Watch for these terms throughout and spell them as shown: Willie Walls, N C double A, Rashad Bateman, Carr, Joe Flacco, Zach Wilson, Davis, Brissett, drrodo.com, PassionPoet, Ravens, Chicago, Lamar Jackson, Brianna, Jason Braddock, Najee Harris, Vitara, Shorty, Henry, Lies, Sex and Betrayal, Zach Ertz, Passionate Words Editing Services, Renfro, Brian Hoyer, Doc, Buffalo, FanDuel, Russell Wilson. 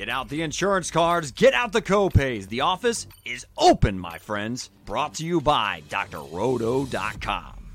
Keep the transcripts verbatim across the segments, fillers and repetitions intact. Get out the insurance cards, get out the copays. The office is open, my friends. Brought to you by D R rodo dot com.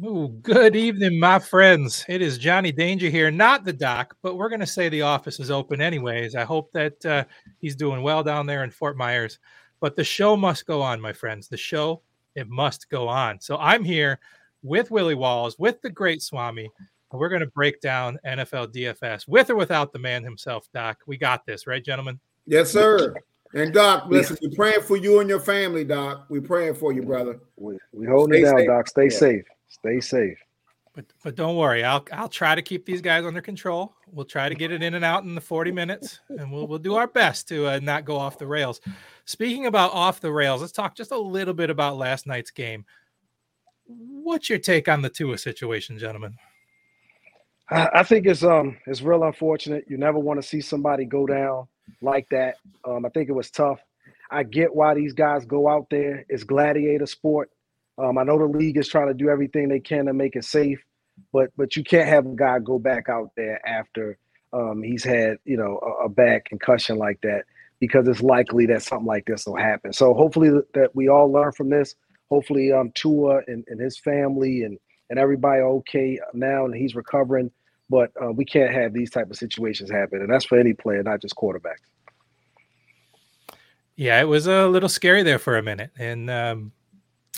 Oh, good evening, my friends. It is Johnny Danger here, not the Doc, but we're going to say the office is open anyways. I hope that uh, he's doing well down there in Fort Myers. But the show must go on, my friends. The show, it must go on. So I'm here with Willie Walls, with the great Swami, and we're going to break down N F L D F S with or without the man himself, Doc. We got this, right, gentlemen? Yes, sir. And, Doc, listen, we're praying for you and your family, Doc. We're praying for you, brother. We're holding it down, Doc. Stay safe. Stay safe. But but don't worry. I'll I'll try to keep these guys under control. We'll try to get it in and out in the forty minutes, and we'll we'll do our best to uh, not go off the rails. Speaking about off the rails, let's talk just a little bit about last night's game. What's your take on the Tua situation, gentlemen? I, I think it's um it's real unfortunate. You never want to see somebody go down like that. Um, I think it was tough. I get why these guys go out there. It's gladiator sport. Um, I know the league is trying to do everything they can to make it safe, but but you can't have a guy go back out there after um, he's had, you know, a, a bad concussion like that, because it's likely that something like this will happen. So hopefully that we all learn from this. Hopefully um, Tua and, and his family and, and everybody are okay now and he's recovering, but uh, we can't have these type of situations happen. And that's for any player, not just quarterbacks. Yeah, it was a little scary there for a minute. And, um,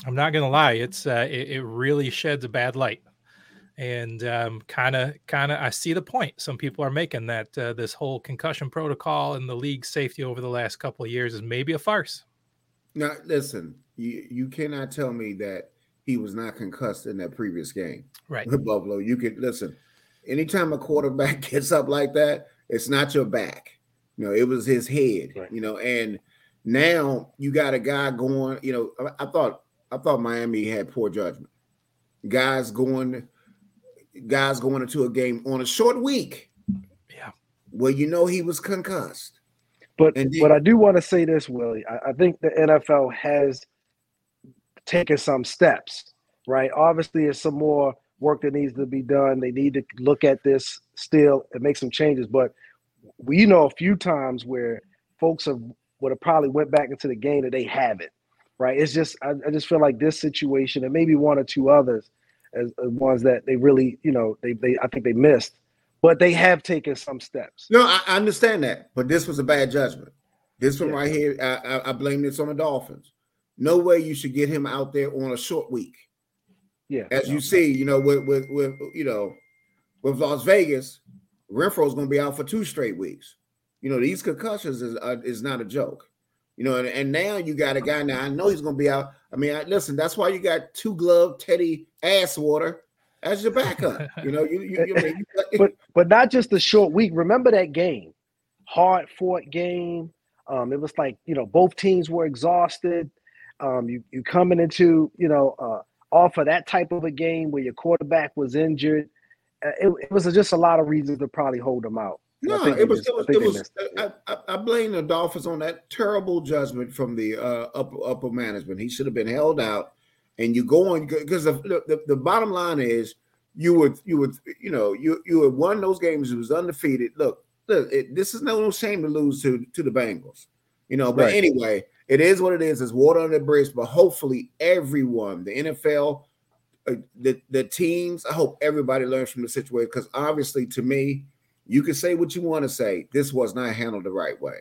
I'm not going to lie. It's uh, it, it really sheds a bad light, and um, kind of kind of I see the point some people are making, that uh, this whole concussion protocol and the league safety over the last couple of years is maybe a farce. Now, listen, you, you cannot tell me that he was not concussed in that previous game. Right. Buffalo, you could listen. Anytime a quarterback gets up like that, it's not your back. You know, it was his head, right. You know, and now you got a guy going, you know, I, I thought. I thought Miami had poor judgment. Guys going, guys going into a game on a short week. Yeah. Well, you know he was concussed. But then, but I do want to say this, Willie. I, I think the N F L has taken some steps, right? Obviously, there's some more work that needs to be done. They need to look at this still and make some changes. But we know a few times where folks have would have probably went back into the game that they haven't. Right. It's just I, I just feel like this situation and maybe one or two others as, as ones that they really, you know, they, they I think they missed, but they have taken some steps. No, I, I understand that. But this was a bad judgment. This one yeah. right here. I, I, I blame this on the Dolphins. No way you should get him out there on a short week. Yeah. As you see, you know, with with, with you know, with Las Vegas, Renfro's going to be out for two straight weeks. You know, these concussions is uh, is not a joke. You know, and, and now you got a guy. Now I know he's going to be out. I mean, I, listen, that's why you got two glove Teddy ass water as your backup. You know, you, you, you, you, you but but not just the short week. Remember that game, hard fought game. Um, it was like, you know, both teams were exhausted. Um, you you coming into, you know, uh, off of that type of a game where your quarterback was injured. Uh, it, it was just a lot of reasons to probably hold him out. No, it was. Just, it was. I, it was I, I, I blame the Dolphins on that terrible judgment from the uh, upper upper management. He should have been held out. And you go on because the, the the bottom line is you would you would you know you you had won those games. It was undefeated. Look, look, it, this is no shame to lose to to the Bengals. You know, but right. Anyway, it is what it is. It's water under the bridge. But hopefully, everyone, the N F L, uh, the the teams. I hope everybody learns from the situation, because obviously, to me. You can say what you want to say. This was not handled the right way.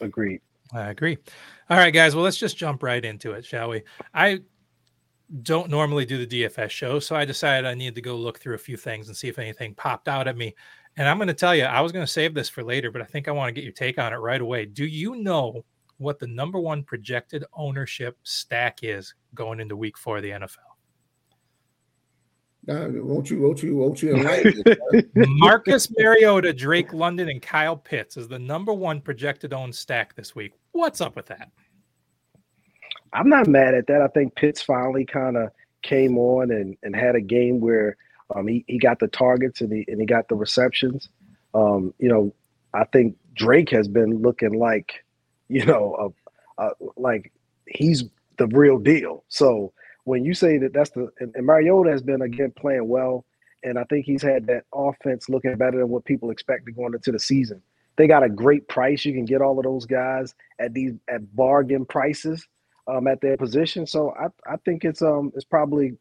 Agreed. I agree. All right, guys. Well, let's just jump right into it, shall we? I don't normally do the D F S show, so I decided I needed to go look through a few things and see if anything popped out at me. And I'm going to tell you, I was going to save this for later, but I think I want to get your take on it right away. Do you know what the number one projected ownership stack is going into week four of the N F L? Nah, won't you, won't you, won't you enlighten me? Marcus Mariota, Drake London, and Kyle Pitts is the number one projected owned stack this week. What's up with that? I'm not mad at that. I think Pitts finally kind of came on and, and had a game where um, he, he got the targets and he and he got the receptions. Um, you know, I think Drake has been looking like, you know, uh, uh, like he's the real deal. So. When you say that that's the – and Mariota has been, again, playing well. and I think he's had that offense looking better than what people expected going into the season. They got a great price. You can get all of those guys at these at bargain prices um, at their position. So I, I think it's um it's probably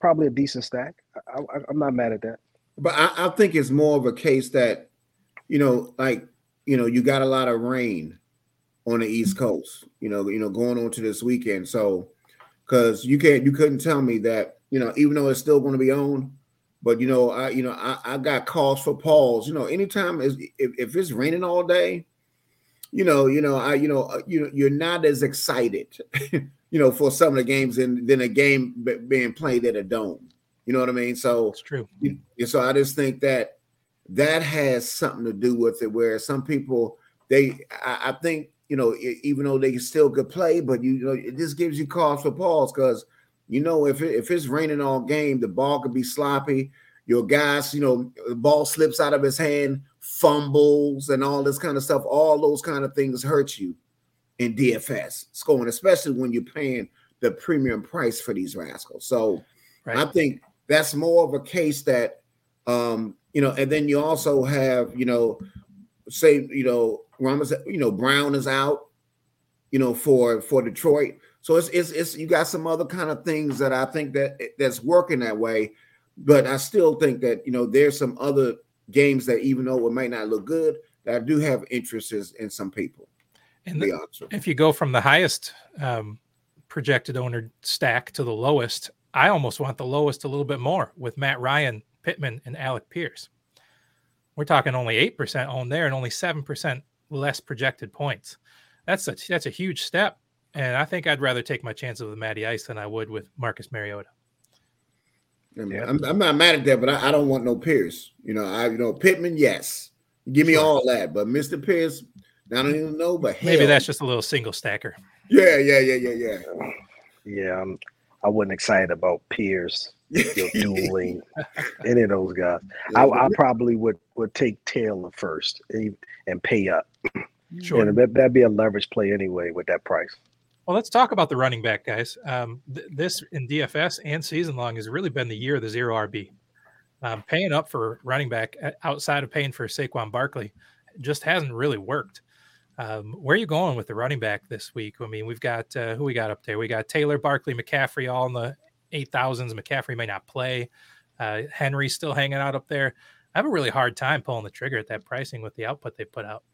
probably a decent stack. I, I, I'm not mad at that. But I, I think it's more of a case that, you know, like, you know, you got a lot of rain on the East Coast, you know, you know, going on to this weekend. So because you can't you couldn't tell me that, you know, even though it's still going to be on. But, you know, I you know I, I got calls for Pauls. You know, anytime is if, if it's raining all day, you know, you know, I you know, you you're not as excited, you know, for some of the games than, than a game b- being played at a dome. You know what I mean? So it's true. You, so I just think that that has something to do with it. Where some people, they, I, I think, you know, even though they still could play, but you, you know, it just gives you cause for pause because. You know, if it, if it's raining all game, the ball could be sloppy. Your guys, you know, the ball slips out of his hand, fumbles, and all this kind of stuff. All those kind of things hurt you in D F S scoring, especially when you're paying the premium price for these rascals. So right. I think that's more of a case that, um, you know, and then you also have, you know, say, you know, Ramos, you know, Brown is out, you know, for for Detroit. So it's, it's it's you got some other kind of things that I think that that's working that way, but I still think that, you know, there's some other games that even though it might not look good, that I do have interests in some people. And the, if you go from the highest um, projected owner stack to the lowest, I almost want the lowest a little bit more with Matt Ryan, Pittman, and Alec Pierce. We're talking only eight percent owned there and only seven percent less projected points. That's a, that's a huge step. And I think I'd rather take my chances with Matty Ice than I would with Marcus Mariota. I mean, yeah. I'm, I'm not mad at that, but I, I don't want no Pierce. You know, I you know Pittman, yes, give me all that, but Mister Pierce, I don't even know. But maybe hell. That's just a little single stacker. Yeah, yeah, yeah, yeah, yeah. Yeah, I'm, I wasn't excited about Pierce, your dueling, any of those guys. I, I probably would would take Taylor first and, and pay up. Sure, and that, that'd be a leverage play anyway with that price. Well, let's talk about the running back, guys. Um, th- this in D F S and season long has really been the year of the zero R B. Um, paying up for running back outside of paying for Saquon Barkley just hasn't really worked. Um, where are you going with the running back this week? I mean, we've got uh, who we got up there. We got Taylor, Barkley, McCaffrey, all in the eight thousands. McCaffrey may not play. Uh, Henry's still hanging out up there. I have a really hard time pulling the trigger at that pricing with the output they put out.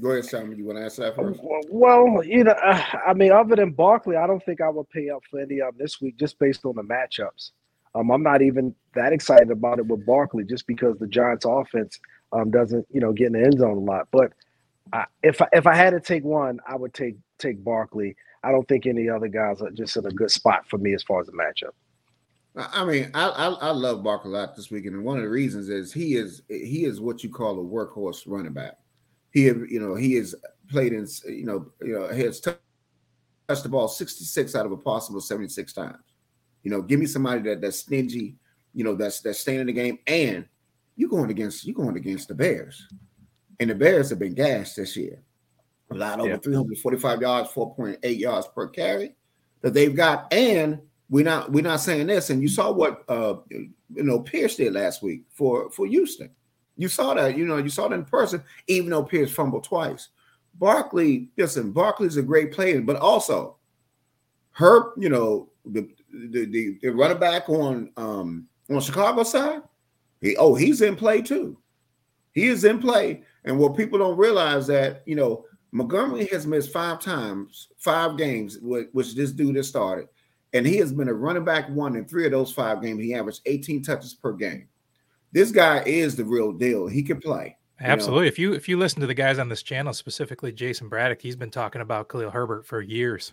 Go ahead, Simon. You want to answer that first? Well, you know, I mean, other than Barkley, I don't think I would pay up for any of this week just based on the matchups. Um, I'm not even that excited about it with Barkley just because the Giants' offense um, doesn't, you know, get in the end zone a lot. But I, if I, if I had to take one, I would take take Barkley. I don't think any other guys are just in a good spot for me as far as the matchup. I mean, I I, I love Barkley a lot this weekend, and one of the reasons is he is he is what you call a workhorse running back. He, you know, he has played in, you know, you know, he has touched the ball sixty-six out of a possible seventy-six times. You know, give me somebody that that's stingy, you know, that's that's staying in the game, and you're going against you're going against the Bears, and the Bears have been gashed this year. A lot over yeah. three hundred forty-five yards, four point eight yards per carry that they've got, and we're not we're not saying this. And you saw what uh, you know Pierce did last week for for Houston. You saw that, you know, you saw that in person, even though Pierce fumbled twice. Barkley, listen, Barkley's a great player, but also Herb, you know, the the, the, the running back on um, on Chicago side, he, oh, he's in play too. He is in play. And what people don't realize that, you know, Montgomery has missed five times, five games, which this dude has started. And he has been a running back one in three of those five games. He averaged eighteen touches per game. This guy is the real deal. He can play. Absolutely. You know? If you if you listen to the guys on this channel, specifically Jason Braddock, he's been talking about Khalil Herbert for years.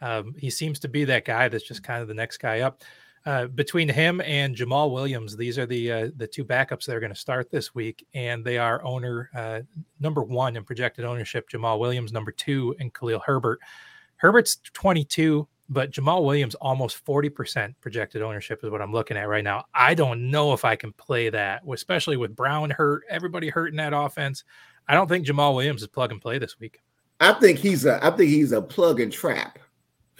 Um, he seems to be that guy that's just kind of the next guy up. Uh, between him and Jamal Williams, these are the uh, the two backups that are going to start this week, and they are owner uh, number one in projected ownership, Jamal Williams, number two, and Khalil Herbert. Herbert's twenty-two, but Jamal Williams, almost forty percent projected ownership is what I'm looking at right now. I don't know if I can play that, especially with Brown hurt, everybody hurting that offense. I don't think Jamal Williams is plug and play this week. I think he's a I think he's a plug and trap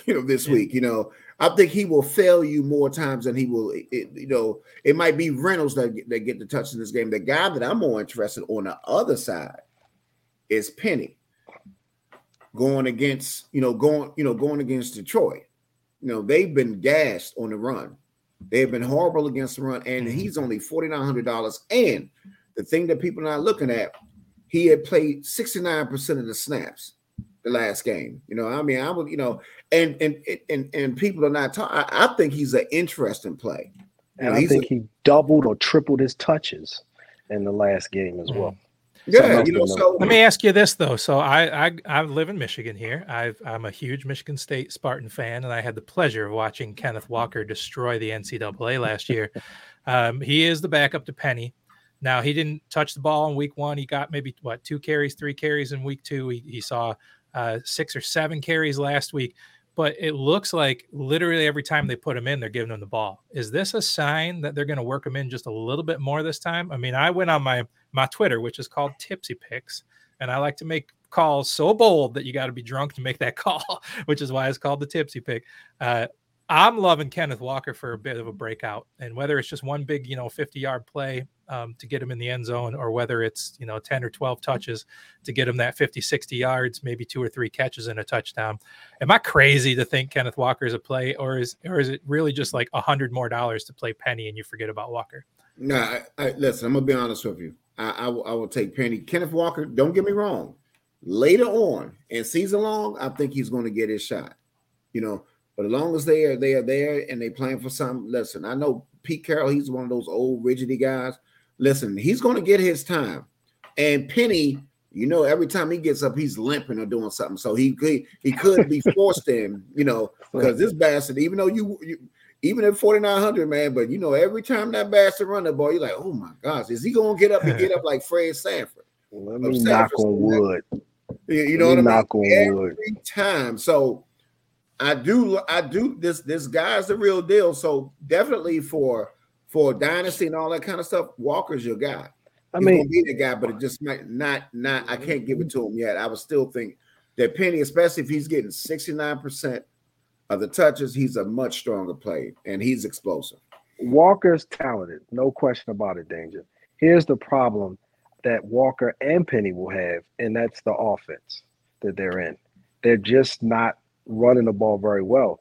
you know, this yeah. week. You know, I think he will fail you more times than he will. It, you know, it might be Reynolds that that get the touch in this game. The guy that I'm more interested on the other side is Penny going against, you know, going, you know, going against Detroit. You know, they've been gashed on the run. They've been horrible against the run, and he's only forty-nine hundred dollars. And the thing that people are not looking at, he had played sixty-nine percent of the snaps the last game. You know, I mean, I would, you know, and and and and people are not talking. I think he's an interesting play. And you know, I think a- he doubled or tripled his touches in the last game as well. Mm-hmm. Yeah, you know. So let me ask you this though. So I, I, I live in Michigan here. I, I'm a huge Michigan State Spartan fan, and I had the pleasure of watching Kenneth Walker destroy the N C double A last year. um, he is the backup to Penny. Now, he didn't touch the ball in week one. He got maybe what two carries, three carries in week two. He, he saw uh, six or seven carries last week. But it looks like literally every time they put him in, they're giving him the ball. Is this a sign that they're going to work him in just a little bit more this time? I mean, I went on my my Twitter, which is called Tipsy Picks, and I like to make calls so bold that you got to be drunk to make that call, which is why it's called the Tipsy Pick. Uh, I'm loving Kenneth Walker for a bit of a breakout, and whether it's just one big, you know, fifty-yard play um, to get him in the end zone, or whether it's, you know, ten or twelve touches to get him that fifty, sixty yards, maybe two or three catches and a touchdown. Am I crazy to think Kenneth Walker is a play, or is or is it really just like a hundred more dollars to play Penny and you forget about Walker? No, I, I, listen, I'm going to be honest with you. I, I, will, I will take Penny. Kenneth Walker, don't get me wrong, later on and season long, I think he's going to get his shot, you know, but as long as they are, they are there and they playing for something, listen, I know Pete Carroll, he's one of those old rigidy guys. Listen, he's going to get his time. And Penny, you know, every time he gets up, he's limping or doing something. So he could, he could be forced in, you know, because this bastard, even though you, you even at forty-nine hundred, man, but, you know, every time that bastard run the ball, you're like, oh, my gosh, is he going to get up and get up like Fred Sanford? Let me knock on wood. You know what I mean? Knock on wood. Every time. So I do, I do, this, this guy's the real deal. So definitely for, for dynasty and all that kind of stuff, Walker's your guy. I mean, he's gonna be the guy, but it just might not, not, I can't give it to him yet. I would still think that Penny, especially if he's getting sixty-nine percent of the touches, he's a much stronger player and he's explosive. Walker's talented, no question about it, Danger. Here's the problem that Walker and Penny will have, and that's the offense that they're in. They're just not running the ball very well.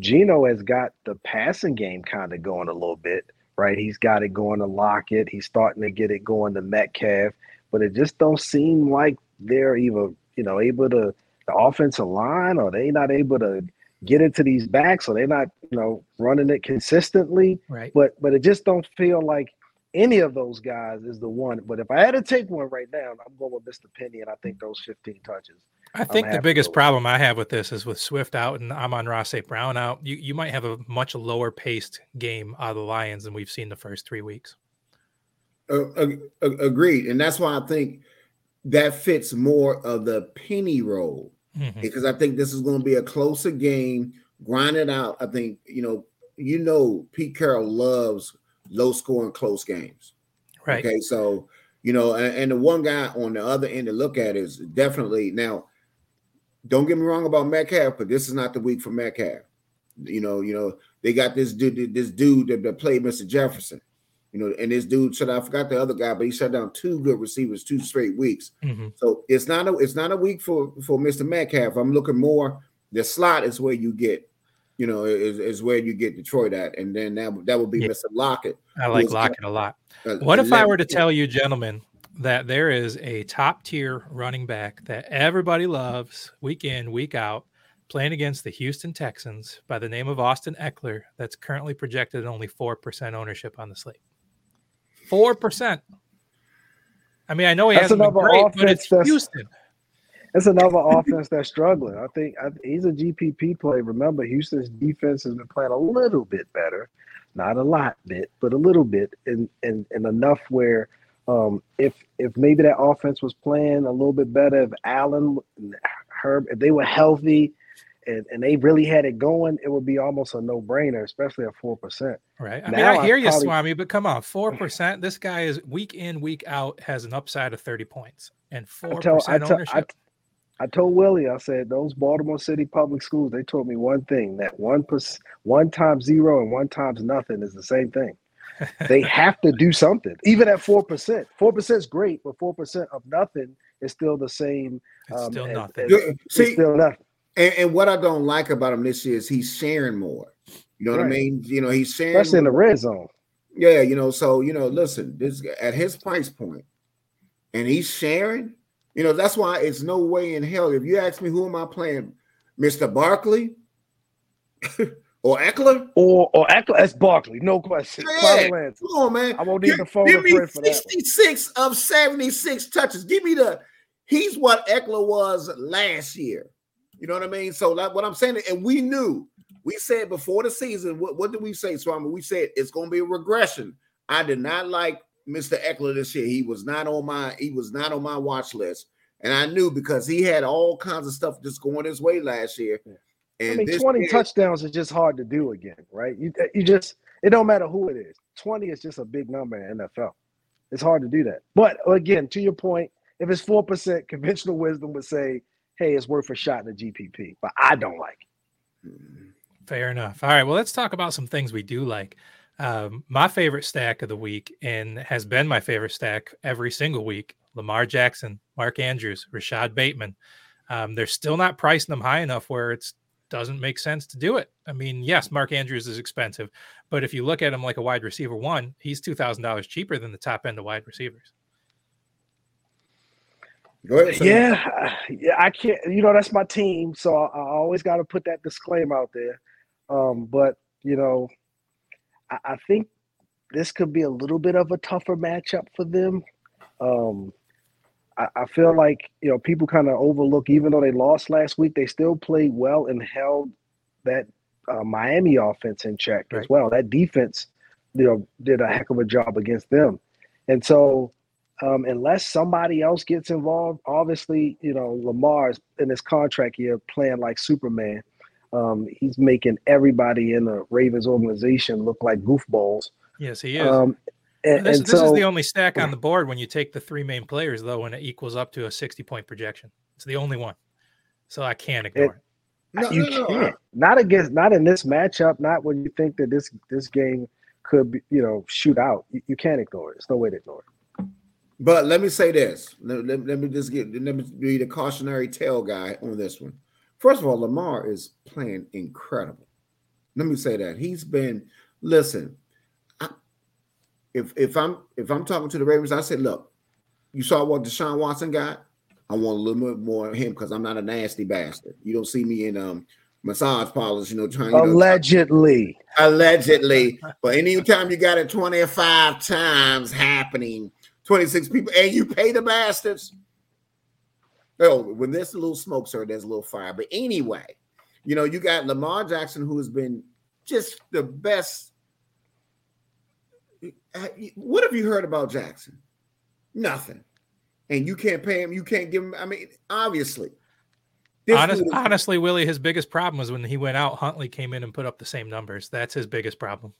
Gino has got the passing game kind of going a little bit. Right, he's got it going to Lockett. He's starting to get it going to Metcalf, but it just don't seem like they're either, you know, able to the offensive line, or they not able to get it to these backs, or they're not, you know, running it consistently. Right. But but it just don't feel like any of those guys is the one. But if I had to take one right now, I'm going with Mister Penny, and I think those fifteen touches. I think the biggest problem I have with this is with Swift out and Amon-Ra Saint Brown out, you, you might have a much lower paced game out of the Lions than we've seen the first three weeks. Uh, uh, agreed. And that's why I think that fits more of the Penny role, mm-hmm. because I think this is going to be a closer game, grind it out. I think, you know, you know, Pete Carroll loves low scoring, close games. Right. Okay. So, you know, and, and the one guy on the other end to look at is definitely now. Don't get me wrong about Metcalf, but this is not the week for Metcalf. You know, you know, they got this dude, this dude that, that played Mister Jefferson, you know, and this dude shut I forgot the other guy, but he shut down two good receivers, two straight weeks. Mm-hmm. So it's not a it's not a week for, for Mister Metcalf. I'm looking more the slot is where you get, you know, is, is where you get Detroit at, and then that that would be yeah. Mister Lockett. I like Lockett a lot. What if I were to tell you, gentlemen, that there is a top tier running back that everybody loves week in, week out, playing against the Houston Texans by the name of Austin Eckler, that's currently projected at only four percent ownership on the slate. four percent. I mean, I know he that's hasn't been great, but it's that's, Houston. That's another offense that's struggling. I think I, he's a G P P play. Remember, Houston's defense has been playing a little bit better, not a lot bit, but a little bit, and, and, and enough where Um, if if maybe that offense was playing a little bit better, if Allen, Herb, if they were healthy and, and they really had it going, it would be almost a no-brainer, especially at four percent. Right. I now, mean, I hear I you, probably... Swami, but come on, four percent. This guy is week in, week out, has an upside of thirty points and four percent I tell, ownership. I tell, I, I told Willie, I said, those Baltimore City public schools, they taught me one thing, that one, pers- one times zero and one times nothing is the same thing. They have to do something, even at four percent. four percent is great, but four percent of nothing is still the same. It's um, still as, nothing. As, See, it's still nothing. And, and what I don't like about him this year is he's sharing more. You know right. what I mean? You know, he's sharing. Especially more. In the red zone. Yeah, you know, so, you know, listen, this at his price point, and he's sharing. You know, that's why it's no way in hell. If you ask me who am I playing, Mister Barkley or Eckler? Or or Eckler, that's Barkley, no question. Yeah. Come on, man. I won't need give, the phone give me to for sixty-six that of seventy-six touches. Give me the – he's what Eckler was last year. You know what I mean? So like what I'm saying, and we knew. We said before the season, what, what did we say, Swami? We said it's going to be a regression. I did not like Mister Eckler this year. He was not on my he was not on my watch list, and I knew because he had all kinds of stuff just going his way last year. And I mean, this twenty year, touchdowns is just hard to do again, right? You you just it don't matter who it is. twenty is just a big number in the N F L. It's hard to do that. But again, to your point, if it's four percent, conventional wisdom would say, "Hey, it's worth a shot in a G P P." But I don't like it. Fair enough. All right, well, let's talk about some things we do like. Um, my favorite stack of the week, and has been my favorite stack every single week, Lamar Jackson, Mark Andrews, Rashad Bateman. Um, they're still not pricing them high enough where it doesn't make sense to do it. I mean, yes, Mark Andrews is expensive, but if you look at him like a wide receiver one, he's two thousand dollars cheaper than the top end of wide receivers. Go ahead, yeah, yeah, I can't, you know, that's my team, so I, I always got to put that disclaimer out there. Um, but, you know, I think this could be a little bit of a tougher matchup for them. Um, I, I feel like, you know, people kind of overlook, even though they lost last week, they still played well and held that uh, Miami offense in check right. as well. That defense, you know, did a heck of a job against them. And so um, unless somebody else gets involved, obviously, you know, Lamar's in his contract year playing like Superman. Um, he's making everybody in the Ravens organization look like goofballs. Yes, he is. Um, and, and this, and this so, is the only stack on the board when you take the three main players, though, and it equals up to a sixty-point projection. It's the only one. So I can't ignore it. it. No, you no, can't. No. Not against. Not in this matchup. Not when you think that this this game could be, you know, shoot out. You, you can't ignore it. There's no way to ignore it. But let me say this. Let, let, let me just get. Let me be the cautionary tale guy on this one. First of all, Lamar is playing incredible. Let me say that. He's been – listen, I, if if I'm if I'm talking to the Ravens, I said, look, you saw what Deshaun Watson got? I want a little bit more of him because I'm not a nasty bastard. You don't see me in um, massage parlors, you know, trying to – Allegedly. Know, allegedly. But anytime you got it twenty-five times happening, twenty-six people, and you pay the bastards – oh, when there's a little smoke, sir, there's a little fire. But anyway, you know, you got Lamar Jackson, who has been just the best. What have you heard about Jackson? Nothing. And you can't pay him. You can't give him. I mean, obviously. Honest, is- honestly, Willie, his biggest problem was when he went out, Huntley came in and put up the same numbers. That's his biggest problem.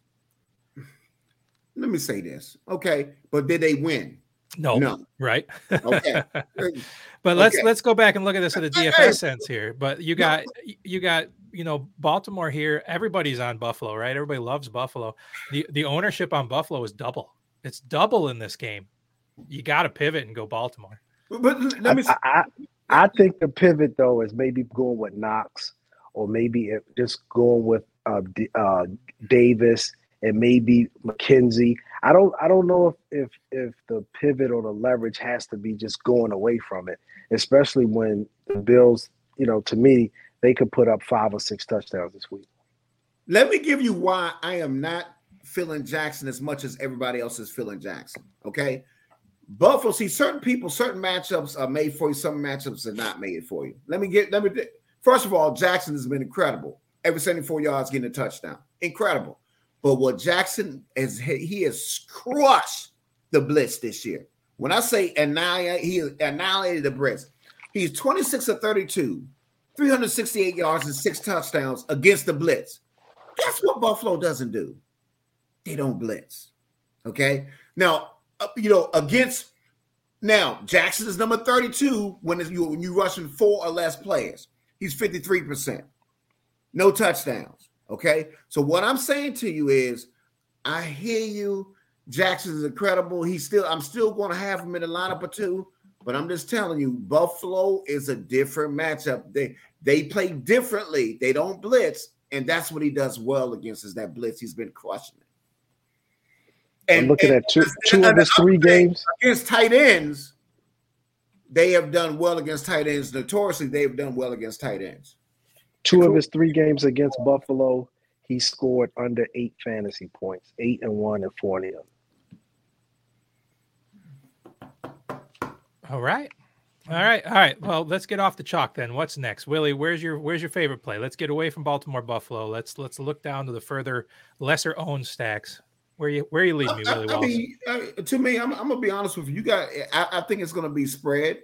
Let me say this. Okay, but did they win? No, no, right? Okay. But let's okay. let's go back and look at this in the D F S sense here. But you got you got you know Baltimore here. Everybody's on Buffalo, right? Everybody loves Buffalo. The the ownership on Buffalo is double. It's double in this game. You got to pivot and go Baltimore. But let me. I, I I think the pivot though is maybe going with Knox, or maybe just going with uh, uh, Davis. And maybe McKenzie. I don't. I don't know if, if if the pivot or the leverage has to be just going away from it, especially when the Bills, you know, to me, they could put up five or six touchdowns this week. Let me give you why I am not feeling Jackson as much as everybody else is feeling Jackson. Okay, Buffalo. See, certain people, certain matchups are made for you. Some matchups are not made for you. Let me get. Let me. First of all, Jackson has been incredible. Every seventy-four yards, getting a touchdown, incredible. But what Jackson is, he has crushed the blitz this year. When I say annihilate, he annihilated the blitz. He's twenty-six of thirty-two, three hundred sixty-eight yards and six touchdowns against the blitz. That's what Buffalo doesn't do. They don't blitz. Okay. Now, you know, against Now, Jackson is number thirty-two when you when you rushing four or less players. He's fifty-three percent. No touchdowns, okay? So what I'm saying to you is, I hear you. Jackson is incredible. He's still, I'm still going to have him in the lineup or two, but I'm just telling you, Buffalo is a different matchup. They they play differently. They don't blitz, and that's what he does well against is that blitz. He's been crushing it. And I'm looking and, at two, two of his three games against tight ends, they have done well against tight ends. Notoriously, they've done well against tight ends. Two of his three games against Buffalo, he scored under eight fantasy points, eight and one and four and zero. All right, all right, all right. Well, let's get off the chalk then. What's next, Willie? Where's your where's your favorite play? Let's get away from Baltimore Buffalo. Let's let's look down to the further lesser owned stacks. Where you where you lead me, Willie Walls? I mean, uh, to me, I'm I'm gonna be honest with you. You got, I, I think it's gonna be spread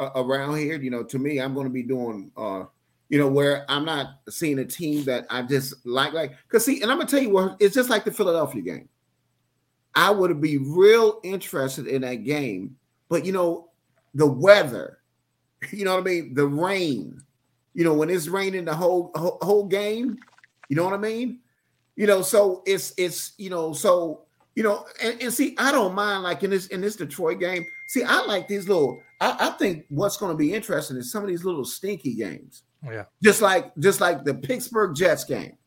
uh, around here. You know, to me, I'm gonna be doing. Uh, You know, where I'm not seeing a team that I just like, like, because see, and I'm going to tell you what, it's just like the Philadelphia game. I would be real interested in that game, but, you know, the weather, you know what I mean? The rain, you know, when it's raining the whole whole, whole game, you know what I mean? You know, so it's, it's you know, so, you know, and, and see, I don't mind, like, in this in this Detroit game, see, I like these little, I, I think what's going to be interesting is some of these little stinky games. Yeah, just like just like the Pittsburgh Jets game,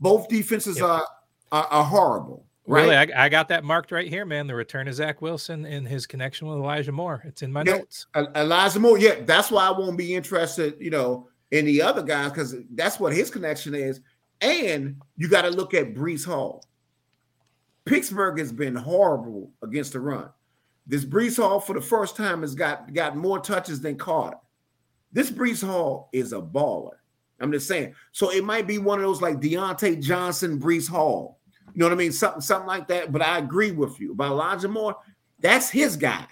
both defenses yep. are, are are horrible. Right? Really, I, I got that marked right here, man. The return of Zach Wilson and his connection with Elijah Moore. It's in my yeah. notes. Uh, Elijah Moore, yeah, that's why I won't be interested, you know, in the other guys because that's what his connection is. And you got to look at Breece Hall. Pittsburgh has been horrible against the run. This Breece Hall, for the first time, has got got more touches than Carter. This Breece Hall is a baller. I'm just saying. So it might be one of those like Deontay Johnson, Breece Hall. You know what I mean? Something, something like that. But I agree with you. About Elijah Moore, that's his guy.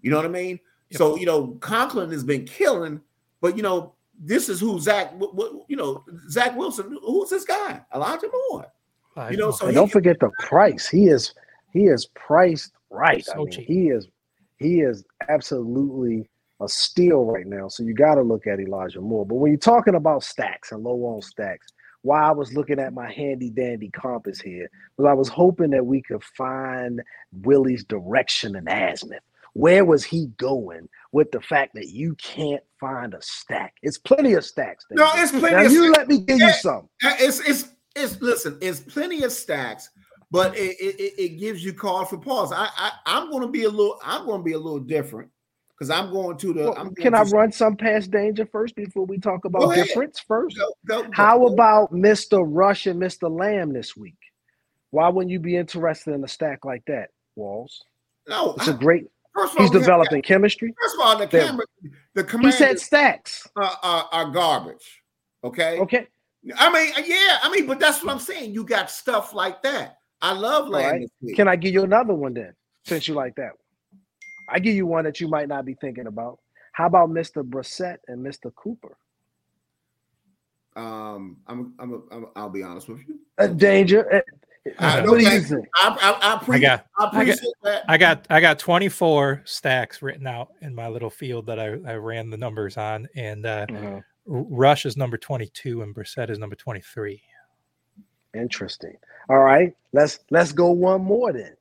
You know what I mean? Yep. So, you know, Conklin has been killing. But, you know, this is who Zach, w- w- you know, Zach Wilson. Who's this guy? Elijah Moore. Elijah you know, so and don't forget the price. He is he is priced right. So I mean, cheap. He is he is absolutely a steal right now, so you got to look at Elijah Moore. But when you're talking about stacks and low-owned stacks, why I was looking at my handy-dandy compass here was I was hoping that we could find Willie's direction in Asmith. Where was he going with the fact that you can't find a stack? It's plenty of stacks. David. No, it's plenty now, of you st- let me give it, you some. It's, it's, it's, listen, it's plenty of stacks, but it, it, it gives you cause for pause. I, I, I'm going to be a little, I'm going to be a little different. Because I'm going to the. Well, I'm going can to I run some past danger first before we talk about difference first? Go, go, go, How go. about Mister Rush and Mister Lamb this week? Why wouldn't you be interested in a stack like that, Walls? No, it's I, a great. First of all, he's developing have, chemistry. First of all, the camera, the Commanders. He said stacks are, are, are garbage. Okay. Okay. I mean, yeah, I mean, but that's what I'm saying. You got stuff like that. I love Lamb. Right. This week. Can I give you another one then? Since you like that one. I give you one that you might not be thinking about. How about Mister Brissett and Mister Cooper? Um, I'm, I'm, I'm I'll be honest with you. A danger. I, what okay. do you think? I, I, I, pre- I got, I appreciate I got, that. I got, I got twenty-four stacks written out in my little field that I, I ran the numbers on, and uh, mm-hmm. Rush is number twenty-two and Brissett is number twenty-three. Interesting. All right, let's let's go one more then.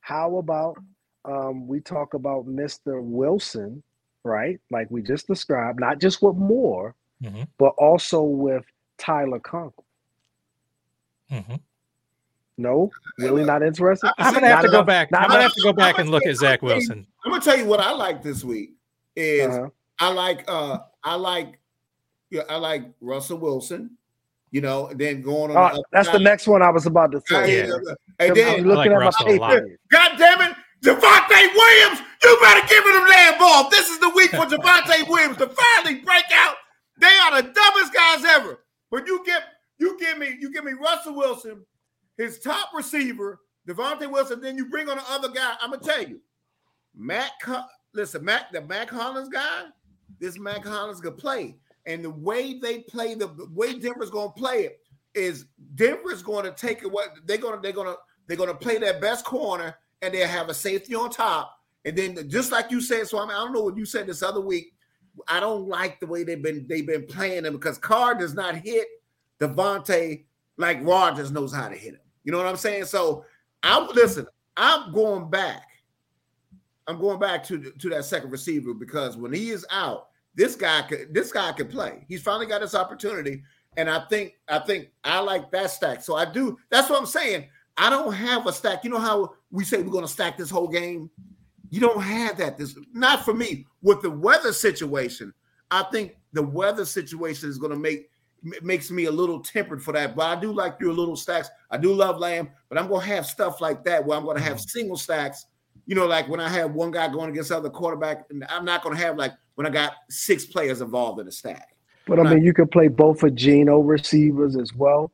How about? Um, we talk about Mister Wilson, right? Like we just described, not just with Moore, mm-hmm. but also with Tyler Conklin. Mm-hmm. No, really not interested. I'm gonna have not to enough. go back. Not I'm gonna have to go back and look at Zach Wilson. I'm gonna tell you what I like this week is uh-huh. I like uh, I like yeah, I like Russell Wilson. You know, and then going on. Uh, the that's the next one I was about to say. Yeah. And then I'm looking like at Russell my paper. God damn it. Javonte Williams, you better give him that ball. This is the week for Javonte Williams to finally break out. They are the dumbest guys ever. But you get you give me you give me Russell Wilson, his top receiver, Javonte Wilson, then you bring on the other guy. I'm gonna tell you, Mac. Listen, Mac, the Mac Hollins guy. This Mac Hollins could play, and the way they play, the, the way Denver's gonna play it is Denver's going to take it. What they're gonna they're gonna they're gonna play their best corner. And they'll have a safety on top, And then just like you said, so I, mean, I don't know what you said this other week. I don't like the way they've been they've been playing him because Carr does not hit Devontae like Rodgers knows how to hit him. You know what I'm saying? So I'm listen. I'm going back. I'm going back to to that second receiver because when he is out, this guy could this guy could play. He's finally got this opportunity, and I think I think I like that stack. So I do. That's what I'm saying. I don't have a stack. You know how we say we're going to stack this whole game? You don't have that. This not for me. With the weather situation, I think the weather situation is going to make makes me a little tempered for that. But I do like your little stacks. I do love Lamb, but I'm going to have stuff like that where I'm going to have single stacks. You know, like when I have one guy going against the other quarterback, and I'm not going to have like when I got six players involved in a stack. But, when I mean, I, you can play both for Gino receivers as well.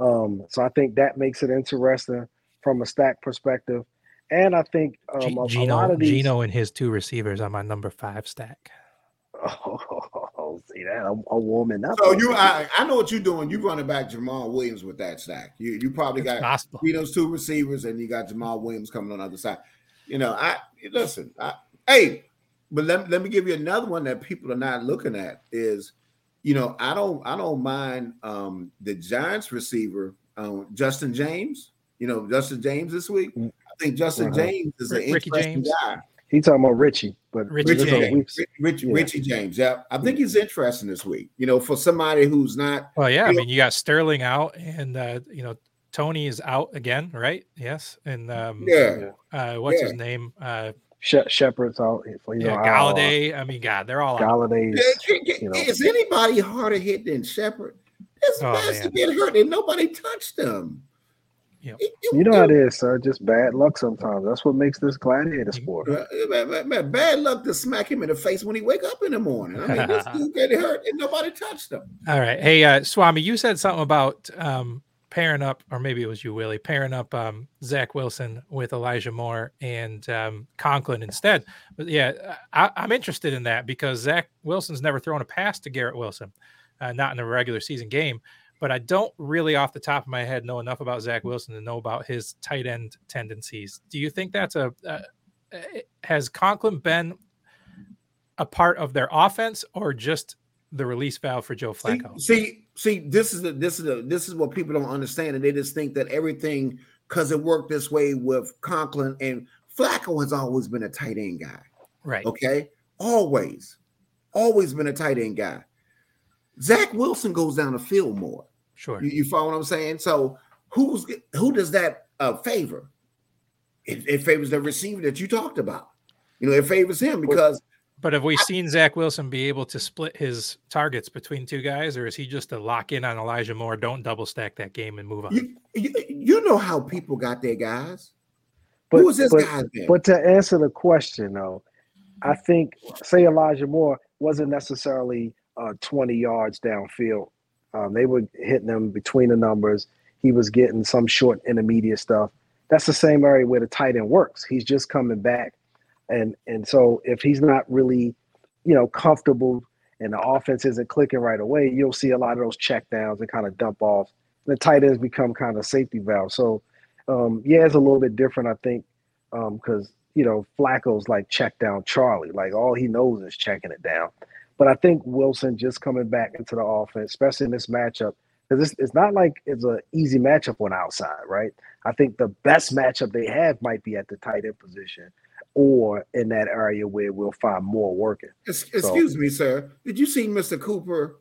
Um, so I think that makes it interesting from a stack perspective. And I think um, a, Gino, a lot of these... Gino and his two receivers are my number five stack. Oh, see that? I'm, I'm warming up. So you, I, I know what you're doing. You're running back Jamal Williams with that stack. You you probably it's got Gino's two receivers, and you got Jamal Williams coming on the other side. You know, I listen, I, hey, but let, let me give you another one that people are not looking at is, you know, I don't I don't mind um, the Giants receiver, um, Justin James. You know, Justin James this week. Mm-hmm. I think Justin uh-huh. James is an Ricky interesting James. guy. He's talking about Richie, but Richie James. Richie, yeah. Richie James. Yeah, I think he's interesting this week. You know, for somebody who's not. Oh well, yeah, I know, mean, you got Sterling out, and uh, you know, Tony is out again, right? Yes, and um, yeah, uh, what's yeah. his name? Uh, she- Shepard's out. For, you yeah, know, Galladay. I, I mean, God, they're all Galladay. You know. Is anybody harder hit than Shepard? It's oh, best man. to get hurt, and nobody touched them. Yep. You know how it is, sir. Just bad luck sometimes. That's what makes this gladiator sport. Bad luck to smack him in the face when he wake up in the morning. I mean, this dude get hurt and nobody touched him. All right. Hey, uh, Swami, you said something about um, pairing up, or maybe it was you, Willie, pairing up um, Zach Wilson with Elijah Moore and um, Conklin instead. But yeah, I, I'm interested in that because Zach Wilson's never thrown a pass to Garrett Wilson, uh, not in a regular season game. But I don't really off the top of my head know enough about Zach Wilson to know about his tight end tendencies. Do you think that's a uh, – has Conklin been a part of their offense or just the release valve for Joe Flacco? See, see, see this is the, this is the, this is what people don't understand, and they just think that everything – because it worked this way with Conklin, and Flacco has always been a tight end guy. Right. Okay? Always. Always been a tight end guy. Zach Wilson goes down the field more. Sure. You, you follow what I'm saying? So who's who does that uh, favor? It, it favors the receiver that you talked about. You know, it favors him because. But have we I, seen Zach Wilson be able to split his targets between two guys, or is he just a lock in on Elijah Moore? Don't double stack that game and move on. You, you, you know how people got their guys. But, who is this but, guy? Then? But to answer the question, though, I think say Elijah Moore wasn't necessarily. Uh, twenty yards downfield. Um, they were hitting him between the numbers. He was getting some short intermediate stuff. That's the same area where the tight end works. He's just coming back. And and so if he's not really, you know, comfortable and the offense isn't clicking right away, you'll see a lot of those checkdowns and kind of dump offs. The tight ends become kind of safety valve. So, um, yeah, it's a little bit different, I think, because, um, you know, Flacco's like check down Charlie. Like all he knows is checking it down. But I think Wilson just coming back into the offense, especially in this matchup, because it's, it's not like it's an easy matchup on outside, right? I think the best matchup they have might be at the tight end position or in that area where we'll find more working. Excuse so. me, sir. Did you see Mister Cooper